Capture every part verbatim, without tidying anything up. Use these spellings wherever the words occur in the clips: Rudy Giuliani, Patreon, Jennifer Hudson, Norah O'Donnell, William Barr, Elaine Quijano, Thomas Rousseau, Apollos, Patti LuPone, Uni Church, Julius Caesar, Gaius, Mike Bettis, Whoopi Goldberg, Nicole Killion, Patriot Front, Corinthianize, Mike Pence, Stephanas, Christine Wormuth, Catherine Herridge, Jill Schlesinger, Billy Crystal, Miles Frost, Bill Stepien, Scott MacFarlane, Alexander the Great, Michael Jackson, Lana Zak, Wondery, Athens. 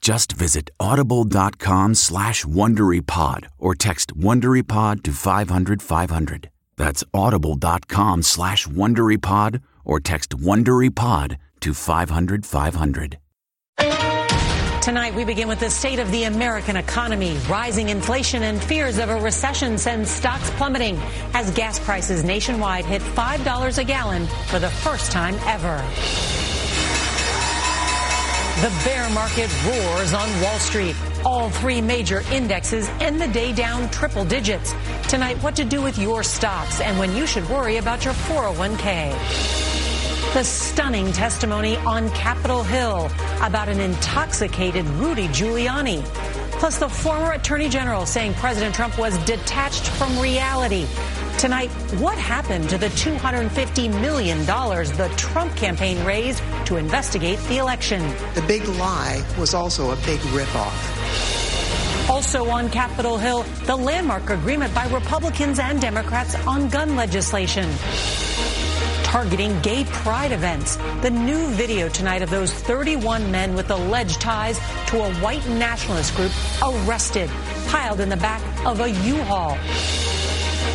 Just visit audible.com slash WonderyPod or text WonderyPod to five hundred five hundred. That's audible.com slash WonderyPod or text WonderyPod to five hundred five hundred. Tonight, we begin with the state of the American economy. Rising inflation and fears of a recession send stocks plummeting as gas prices nationwide hit five dollars a gallon for the first time ever. The bear market roars on Wall Street. All three major indexes end the day down triple digits. Tonight, what to do with your stocks and when you should worry about your four oh one k. The stunning testimony on Capitol Hill about an intoxicated Rudy Giuliani. Plus, the former attorney general saying President Trump was detached from reality. Tonight, what happened to the two hundred fifty million dollars the Trump campaign raised to investigate the election? The big lie was also a big ripoff. Also on Capitol Hill, the landmark agreement by Republicans and Democrats on gun legislation. Targeting gay pride events. The new video tonight of those thirty-one men with alleged ties to a white nationalist group arrested, piled in the back of a U-Haul.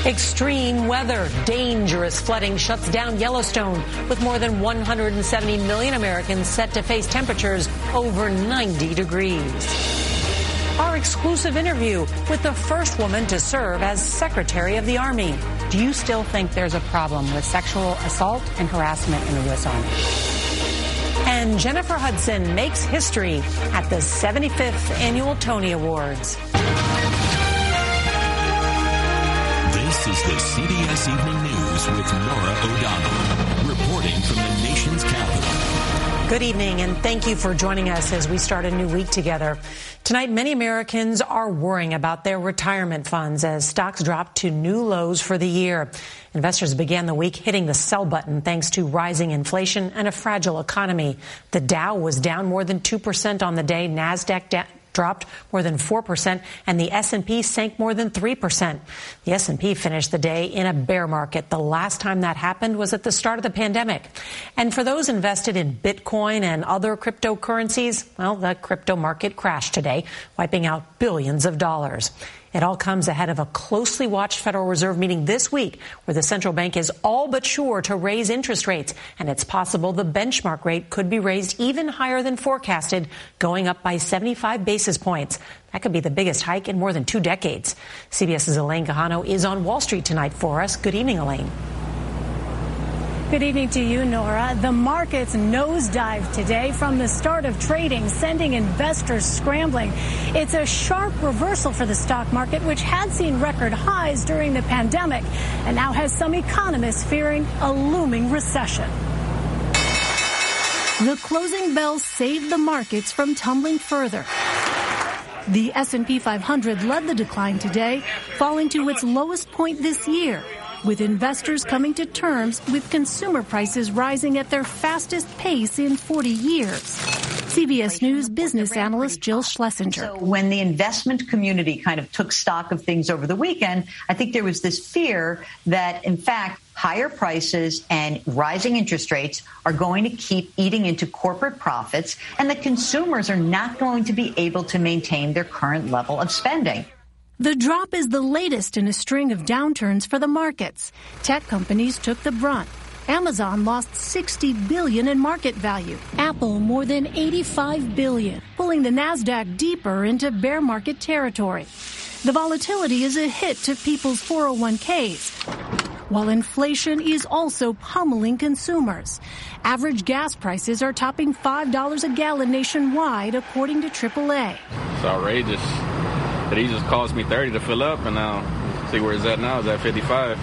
Extreme weather, dangerous flooding shuts down Yellowstone, with more than one hundred seventy million Americans set to face temperatures over ninety degrees. Our exclusive interview with the first woman to serve as Secretary of the Army. Do you still think there's a problem with sexual assault and harassment in the U S Army? And Jennifer Hudson makes history at the seventy-fifth Annual Tony Awards. This is the C B S Evening News with Norah O'Donnell, reporting from the nation's capital. Good evening, and thank you for joining us as we start a new week together. Tonight, many Americans are worrying about their retirement funds as stocks drop to new lows for the year. Investors began the week hitting the sell button thanks to rising inflation and a fragile economy. The Dow was down more than two percent on the day. NASDAQ down. Dropped more than four percent, and the S and P sank more than three percent. The S and P finished the day in a bear market. The last time that happened was at the start of the pandemic. And for those invested in Bitcoin and other cryptocurrencies, well, the crypto market crashed today, wiping out billions of dollars. It all comes ahead of a closely watched Federal Reserve meeting this week, where the central bank is all but sure to raise interest rates. And it's possible the benchmark rate could be raised even higher than forecasted, going up by seventy-five basis points. That could be the biggest hike in more than two decades. CBS's Elaine Quijano is on Wall Street tonight for us. Good evening, Elaine. Good evening to you, Nora. The markets nosedived today from the start of trading, sending investors scrambling. It's a sharp reversal for the stock market, which had seen record highs during the pandemic and now has some economists fearing a looming recession. The closing bell saved the markets from tumbling further. The S and P five hundred led the decline today, falling to its lowest point this year, with investors coming to terms with consumer prices rising at their fastest pace in forty years. C B S News business analyst Jill Schlesinger. So when the investment community kind of took stock of things over the weekend, I think there was this fear that, in fact, higher prices and rising interest rates are going to keep eating into corporate profits and that consumers are not going to be able to maintain their current level of spending. The drop is the latest in a string of downturns for the markets. Tech companies took the brunt. Amazon lost sixty billion dollars in market value. Apple more than eighty-five billion dollars, pulling the Nasdaq deeper into bear market territory. The volatility is a hit to people's four oh one k's, while inflation is also pummeling consumers. Average gas prices are topping five dollars a gallon nationwide, according to triple A. It's outrageous that he just cost me thirty to fill up, and now see where it's at now. It's at fifty-five.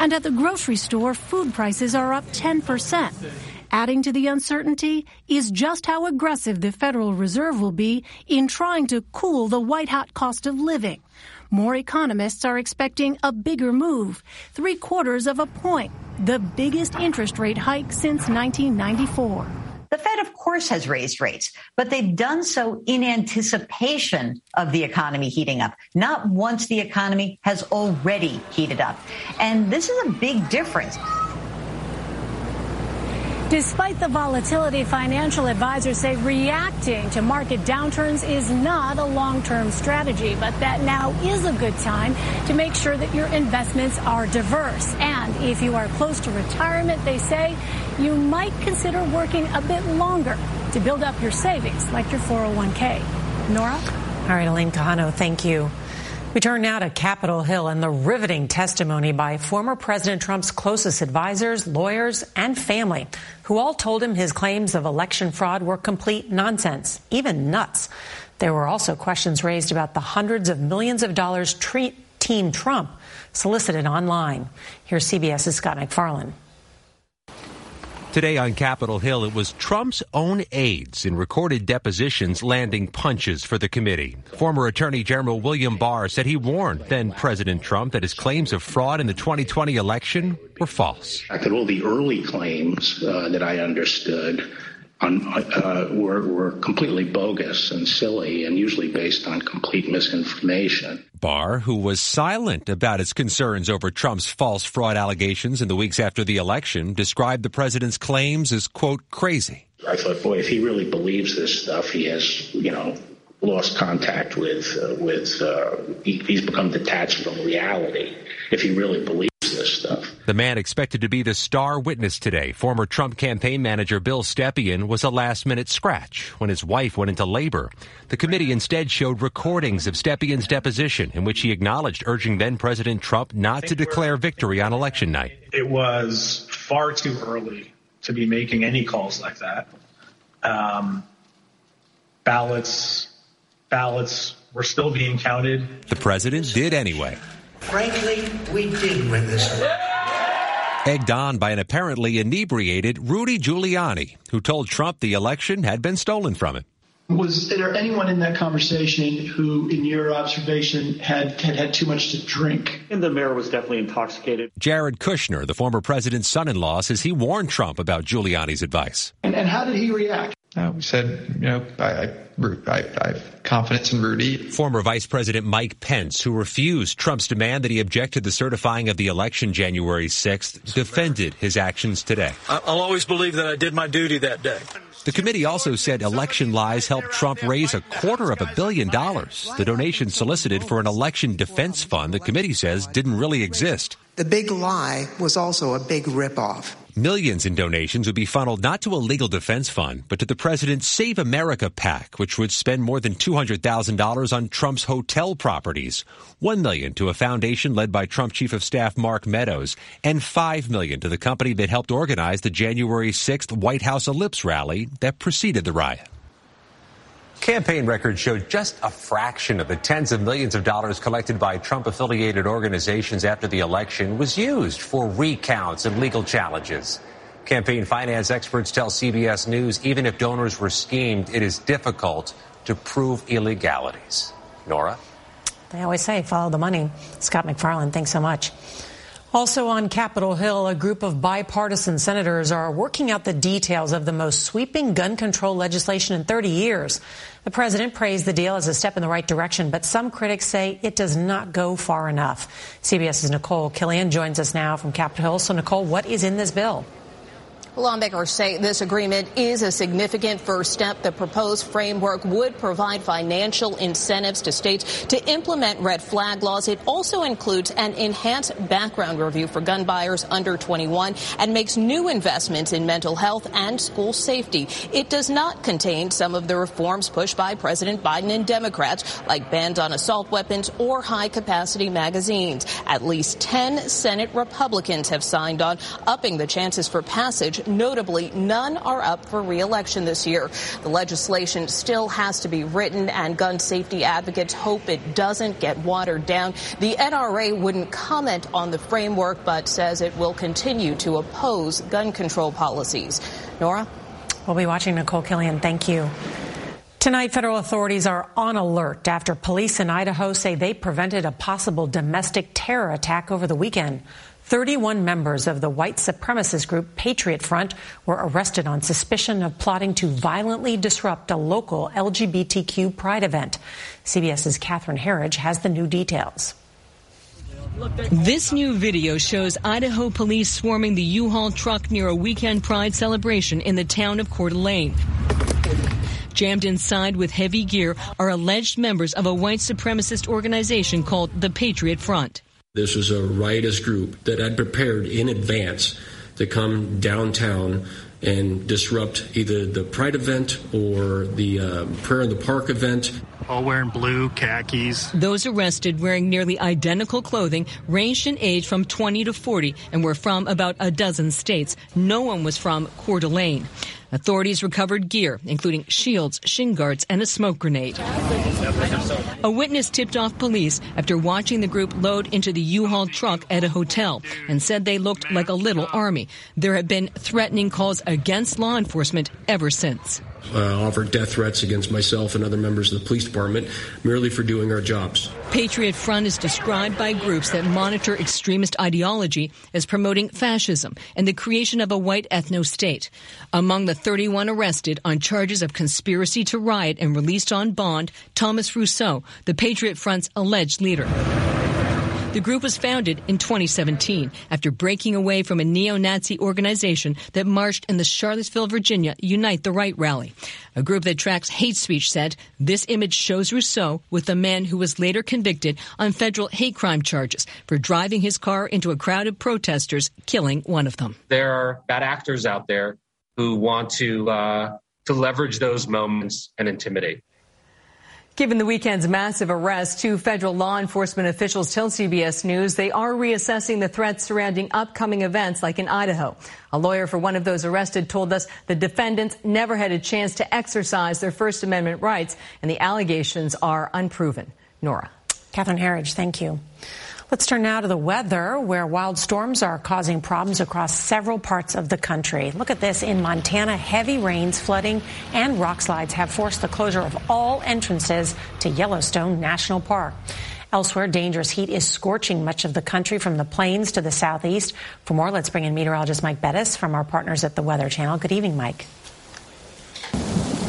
And at the grocery store, food prices are up ten percent. Adding to the uncertainty is just how aggressive the Federal Reserve will be in trying to cool the white-hot cost of living. More economists are expecting a bigger move, three-quarters of a point, the biggest interest rate hike since nineteen ninety-four. The Fed, of course, has raised rates, but they've done so in anticipation of the economy heating up, not once the economy has already heated up. And this is a big difference. Despite the volatility, financial advisors say reacting to market downturns is not a long-term strategy, but that now is a good time to make sure that your investments are diverse. And if you are close to retirement, they say you might consider working a bit longer to build up your savings, like your four oh one k. Norah? All right, Elaine Quijano, thank you. We turn now to Capitol Hill and the riveting testimony by former President Trump's closest advisors, lawyers, and family, who all told him his claims of election fraud were complete nonsense, even nuts. There were also questions raised about the hundreds of millions of dollars tre- Team Trump solicited online. Here's CBS's Scott MacFarlane. Today on Capitol Hill, it was Trump's own aides in recorded depositions landing punches for the committee. Former Attorney General William Barr said he warned then-President Trump that his claims of fraud in the twenty twenty election were false. I thought all the early claims uh, that I understood on, uh, were, were completely bogus and silly and usually based on complete misinformation. Barr, who was silent about his concerns over Trump's false fraud allegations in the weeks after the election, described the president's claims as, quote, crazy. I thought, boy, if he really believes this stuff, he has, you know, lost contact with, uh, with uh, he, he's become detached from reality if he really believes this stuff. The man expected to be the star witness today, former Trump campaign manager Bill Stepien, was a last-minute scratch when his wife went into labor. The committee instead showed recordings of Stepien's deposition in which he acknowledged urging then-President Trump not to declare victory on election night. It was far too early to be making any calls like that. Um, ballots, ballots were still being counted. The president did anyway. Frankly, we did win this one. Egged on by an apparently inebriated Rudy Giuliani, who told Trump the election had been stolen from him. Was there anyone in that conversation who, in your observation, had, had had too much to drink? And the mayor was definitely intoxicated. Jared Kushner, the former president's son-in-law, says he warned Trump about Giuliani's advice. And, and how did he react? Uh, we said, you know, I, I, I, I have confidence in Rudy. Former Vice President Mike Pence, who refused Trump's demand that he object to the certifying of the election January sixth, defended his actions today. I'll always believe that I did my duty that day. The committee also said election lies helped Trump raise a quarter of a billion dollars. The donation solicited for an election defense fund the committee says didn't really exist. The big lie was also a big ripoff. Millions in donations would be funneled not to a legal defense fund, but to the president's Save America PAC, which would spend more than two hundred thousand dollars on Trump's hotel properties, one million dollars to a foundation led by Trump Chief of Staff Mark Meadows, and five million dollars to the company that helped organize the January sixth White House Ellipse rally that preceded the riot. Campaign records showed just a fraction of the tens of millions of dollars collected by Trump-affiliated organizations after the election was used for recounts and legal challenges. Campaign finance experts tell C B S News even if donors were schemed, it is difficult to prove illegalities. Norah? They always say, follow the money. Scott MacFarlane, thanks so much. Also on Capitol Hill, a group of bipartisan senators are working out the details of the most sweeping gun control legislation in thirty years. The president praised the deal as a step in the right direction, but some critics say it does not go far enough. CBS's Nicole Killion joins us now from Capitol Hill. So, Nicole, what is in this bill? Lawmakers say this agreement is a significant first step. The proposed framework would provide financial incentives to states to implement red flag laws. It also includes an enhanced background review for gun buyers under twenty-one and makes new investments in mental health and school safety. It does not contain some of the reforms pushed by President Biden and Democrats, like bans on assault weapons or high-capacity magazines. At least ten Senate Republicans have signed on, upping the chances for passage. Notably, none are up for re-election this year. The legislation still has to be written, and gun safety advocates hope it doesn't get watered down. The N R A wouldn't comment on the framework, but says it will continue to oppose gun control policies. Nora? We'll be watching. Nicole Killion, thank you. Tonight, federal authorities are on alert after police in Idaho say they prevented a possible domestic terror attack over the weekend. thirty-one members of the white supremacist group Patriot Front were arrested on suspicion of plotting to violently disrupt a local L G B T Q pride event. CBS's Catherine Herridge has the new details. This new video shows Idaho police swarming the U-Haul truck near a weekend pride celebration in the town of Coeur d'Alene. Jammed inside with heavy gear are alleged members of a white supremacist organization called the Patriot Front. This is a riotous group that had prepared in advance to come downtown and disrupt either the Pride event or the uh, Prayer in the Park event. All wearing blue, khakis. Those arrested wearing nearly identical clothing ranged in age from twenty to forty and were from about a dozen states. No one was from Coeur d'Alene. Authorities recovered gear, including shields, shin guards, and a smoke grenade. A witness tipped off police after watching the group load into the U-Haul truck at a hotel and said they looked like a little army. There have been threatening calls against law enforcement ever since. Uh, offered death threats against myself and other members of the police department merely for doing our jobs. Patriot Front is described by groups that monitor extremist ideology as promoting fascism and the creation of a white ethno-state. Among the thirty-one arrested on charges of conspiracy to riot and released on bond, Thomas Rousseau, the Patriot Front's alleged leader. The group was founded in twenty seventeen after breaking away from a neo-Nazi organization that marched in the Charlottesville, Virginia, Unite the Right rally. A group that tracks hate speech said this image shows Rousseau with the man who was later convicted on federal hate crime charges for driving his car into a crowd of protesters, killing one of them. There are bad actors out there who want to, uh, to leverage those moments and intimidate. Given the weekend's massive arrest, two federal law enforcement officials tell C B S News they are reassessing the threats surrounding upcoming events like in Idaho. A lawyer for one of those arrested told us the defendants never had a chance to exercise their First Amendment rights, and the allegations are unproven. Nora. Catherine Herridge, thank you. Let's turn now to the weather, where wild storms are causing problems across several parts of the country. Look at this. In Montana, heavy rains, flooding, and rock slides have forced the closure of all entrances to Yellowstone National Park. Elsewhere, dangerous heat is scorching much of the country from the plains to the southeast. For more, let's bring in meteorologist Mike Bettis from our partners at the Weather Channel. Good evening, Mike.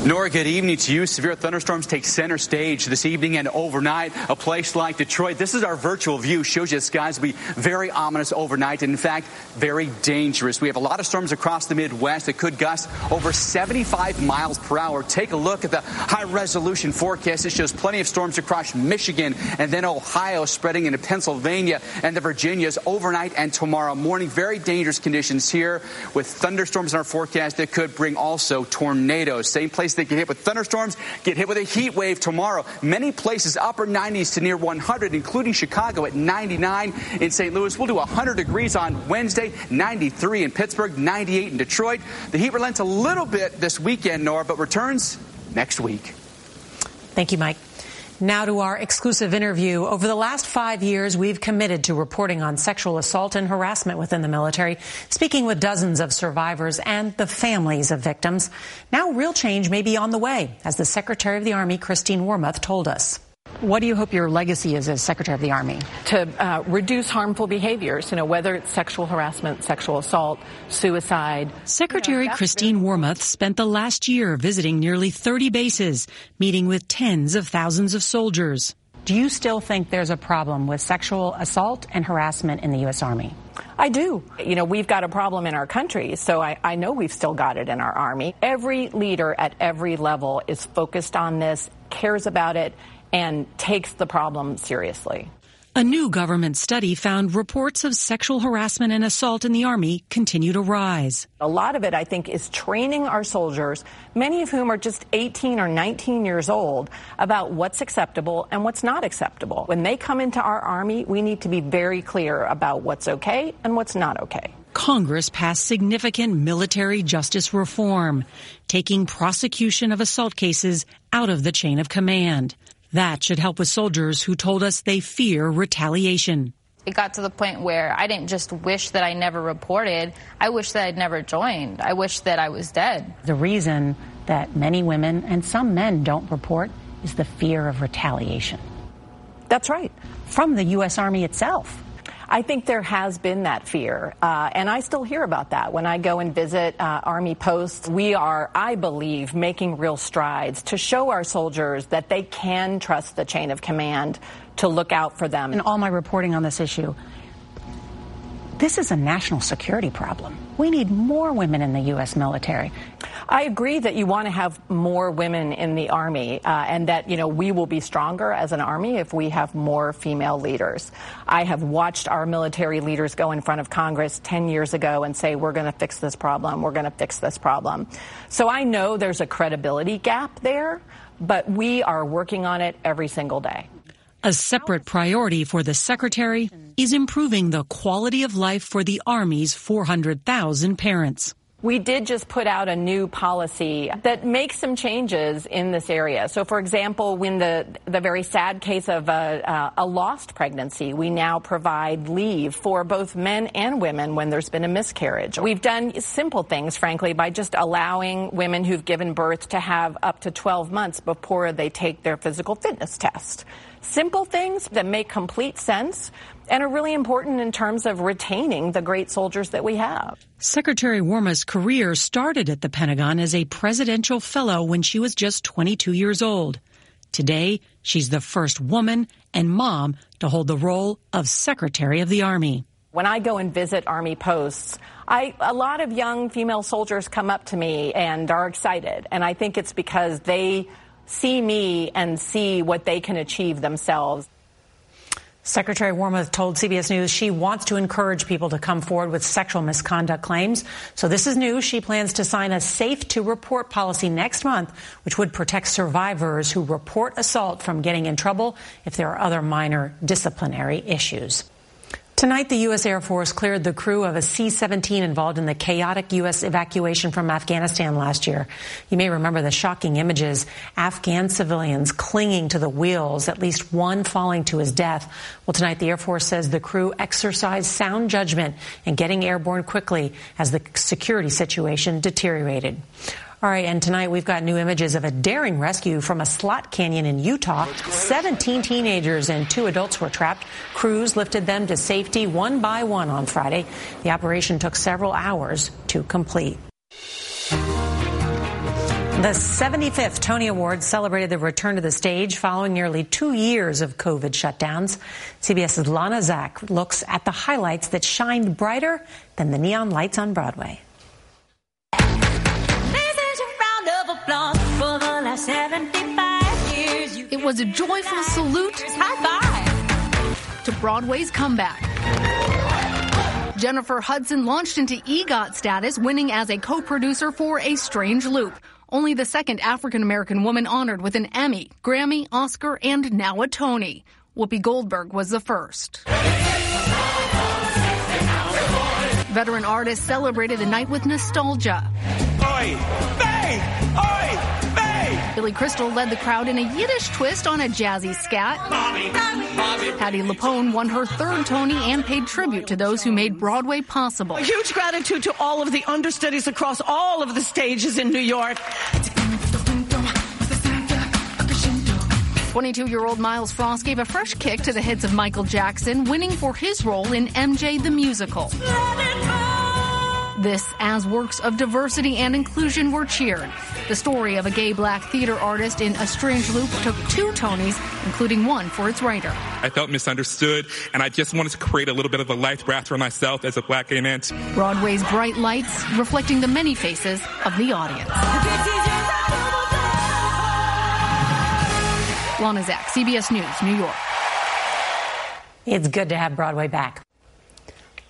Nora, good evening to you. Severe thunderstorms take center stage this evening and overnight. A place like Detroit, this is our virtual view, shows you the skies will be very ominous overnight and, in fact, very dangerous. We have a lot of storms across the Midwest that could gust over seventy-five miles per hour. Take a look at the high-resolution forecast. It shows plenty of storms across Michigan and then Ohio spreading into Pennsylvania and the Virginias overnight and tomorrow morning. Very dangerous conditions here with thunderstorms in our forecast that could bring also tornadoes. Same place that get hit with thunderstorms, get hit with a heat wave tomorrow. Many places upper nineties to near one hundred, including Chicago at ninety-nine. In Saint Louis, we'll do one hundred degrees on Wednesday, ninety-three in Pittsburgh, ninety-eight in Detroit. The heat relents a little bit this weekend, Nora, but returns next week. Thank you, Mike. Now to our exclusive interview. Over the last five years, we've committed to reporting on sexual assault and harassment within the military, speaking with dozens of survivors and the families of victims. Now real change may be on the way, as the Secretary of the Army, Christine Wormuth, told us. What do you hope your legacy is as Secretary of the Army? To uh, reduce harmful behaviors, you know, whether it's sexual harassment, sexual assault, suicide. Secretary you know, Christine Wormuth spent the last year visiting nearly thirty bases, meeting with tens of thousands of soldiers. Do you still think there's a problem with sexual assault and harassment in the U S. Army? I do. You know, we've got a problem in our country, so I, I know we've still got it in our Army. Every leader at every level is focused on this, cares about it, and takes the problem seriously. A new government study found reports of sexual harassment and assault in the Army continue to rise. A lot of it, I think, is training our soldiers, many of whom are just eighteen or nineteen years old, about what's acceptable and what's not acceptable. When they come into our Army, we need to be very clear about what's okay and what's not okay. Congress passed significant military justice reform, taking prosecution of assault cases out of the chain of command. That should help with soldiers who told us they fear retaliation. It got to the point where I didn't just wish that I never reported. I wish that I'd never joined. I wish that I was dead. The reason that many women and some men don't report is the fear of retaliation. That's right. From the U S. Army itself. I think there has been that fear, uh, and I still hear about that. When I go and visit uh, Army posts, we are, I believe, making real strides to show our soldiers that they can trust the chain of command to look out for them. In all my reporting on this issue, this is a national security problem. We need more women in the U S military. I agree that you want to have more women in the Army, uh, and that, you know, we will be stronger as an Army if we have more female leaders. I have watched our military leaders go in front of Congress ten years ago and say, we're going to fix this problem, we're going to fix this problem. So I know there's a credibility gap there, but we are working on it every single day. A separate priority for the Secretary is improving the quality of life for the Army's four hundred thousand parents. We did just put out a new policy that makes some changes in this area. So, for example, when the, the very sad case of a, a lost pregnancy, we now provide leave for both men and women when there's been a miscarriage. We've done simple things, frankly, by just allowing women who've given birth to have up to twelve months before they take their physical fitness test. Simple things that make complete sense and are really important in terms of retaining the great soldiers that we have. Secretary Wormuth's career started at the Pentagon as a presidential fellow when she was just twenty-two years old. Today, she's the first woman and mom to hold the role of Secretary of the Army. When I go and visit Army posts, I, a lot of young female soldiers come up to me and are excited, and I think it's because they see me and see what they can achieve themselves. Secretary Wormuth told C B S News she wants to encourage people to come forward with sexual misconduct claims. So this is new. She plans to sign a safe to report policy next month, which would protect survivors who report assault from getting in trouble if there are other minor disciplinary issues. Tonight, the U S. Air Force cleared the crew of a C seventeen involved in the chaotic U S evacuation from Afghanistan last year. You may remember the shocking images, Afghan civilians clinging to the wheels, at least one falling to his death. Well, tonight, the Air Force says the crew exercised sound judgment in getting airborne quickly as the security situation deteriorated. All right, and tonight we've got new images of a daring rescue from a slot canyon in Utah. seventeen teenagers and two adults were trapped. Crews lifted them to safety one by one on Friday. The operation took several hours to complete. The seventy-fifth Tony Awards celebrated the return to the stage following nearly two years of COVID shutdowns. CBS's Lana Zak looks at the highlights that shined brighter than the neon lights on Broadway. It was a joyful salute to Broadway's comeback. Jennifer Hudson launched into EGOT status, winning as a co-producer for A Strange Loop. Only the second African-American woman honored with an Emmy, Grammy, Oscar, and now a Tony. Whoopi Goldberg was the first. Veteran artists celebrated the night with nostalgia. Oi, babe, oi. Billy Crystal led the crowd in a Yiddish twist on a jazzy scat. Bobby, Bobby. Patti LuPone won her third Tony and paid tribute to those who made Broadway possible. A huge gratitude to all of the understudies across all of the stages in New York. twenty-two-year-old Miles Frost gave a fresh kick to the hits of Michael Jackson, winning for his role in M J the Musical. This as works of diversity and inclusion were cheered. The story of a gay black theater artist in A Strange Loop took two Tonys, including one for its writer. I felt misunderstood, and I just wanted to create a little bit of a life raft for myself as a black gay man. Broadway's bright lights reflecting the many faces of the audience. Lana Zak, C B S News, New York. It's good to have Broadway back.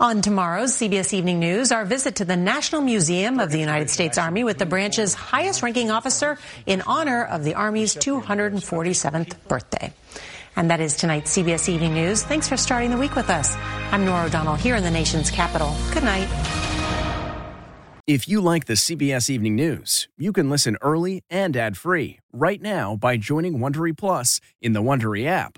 On tomorrow's C B S Evening News, our visit to the National Museum of the United States Army with the branch's highest-ranking officer in honor of the Army's two hundred forty-seventh birthday. And that is tonight's C B S Evening News. Thanks for starting the week with us. I'm Norah O'Donnell here in the nation's capital. Good night. If you like the C B S Evening News, you can listen early and ad-free right now by joining Wondery Plus in the Wondery app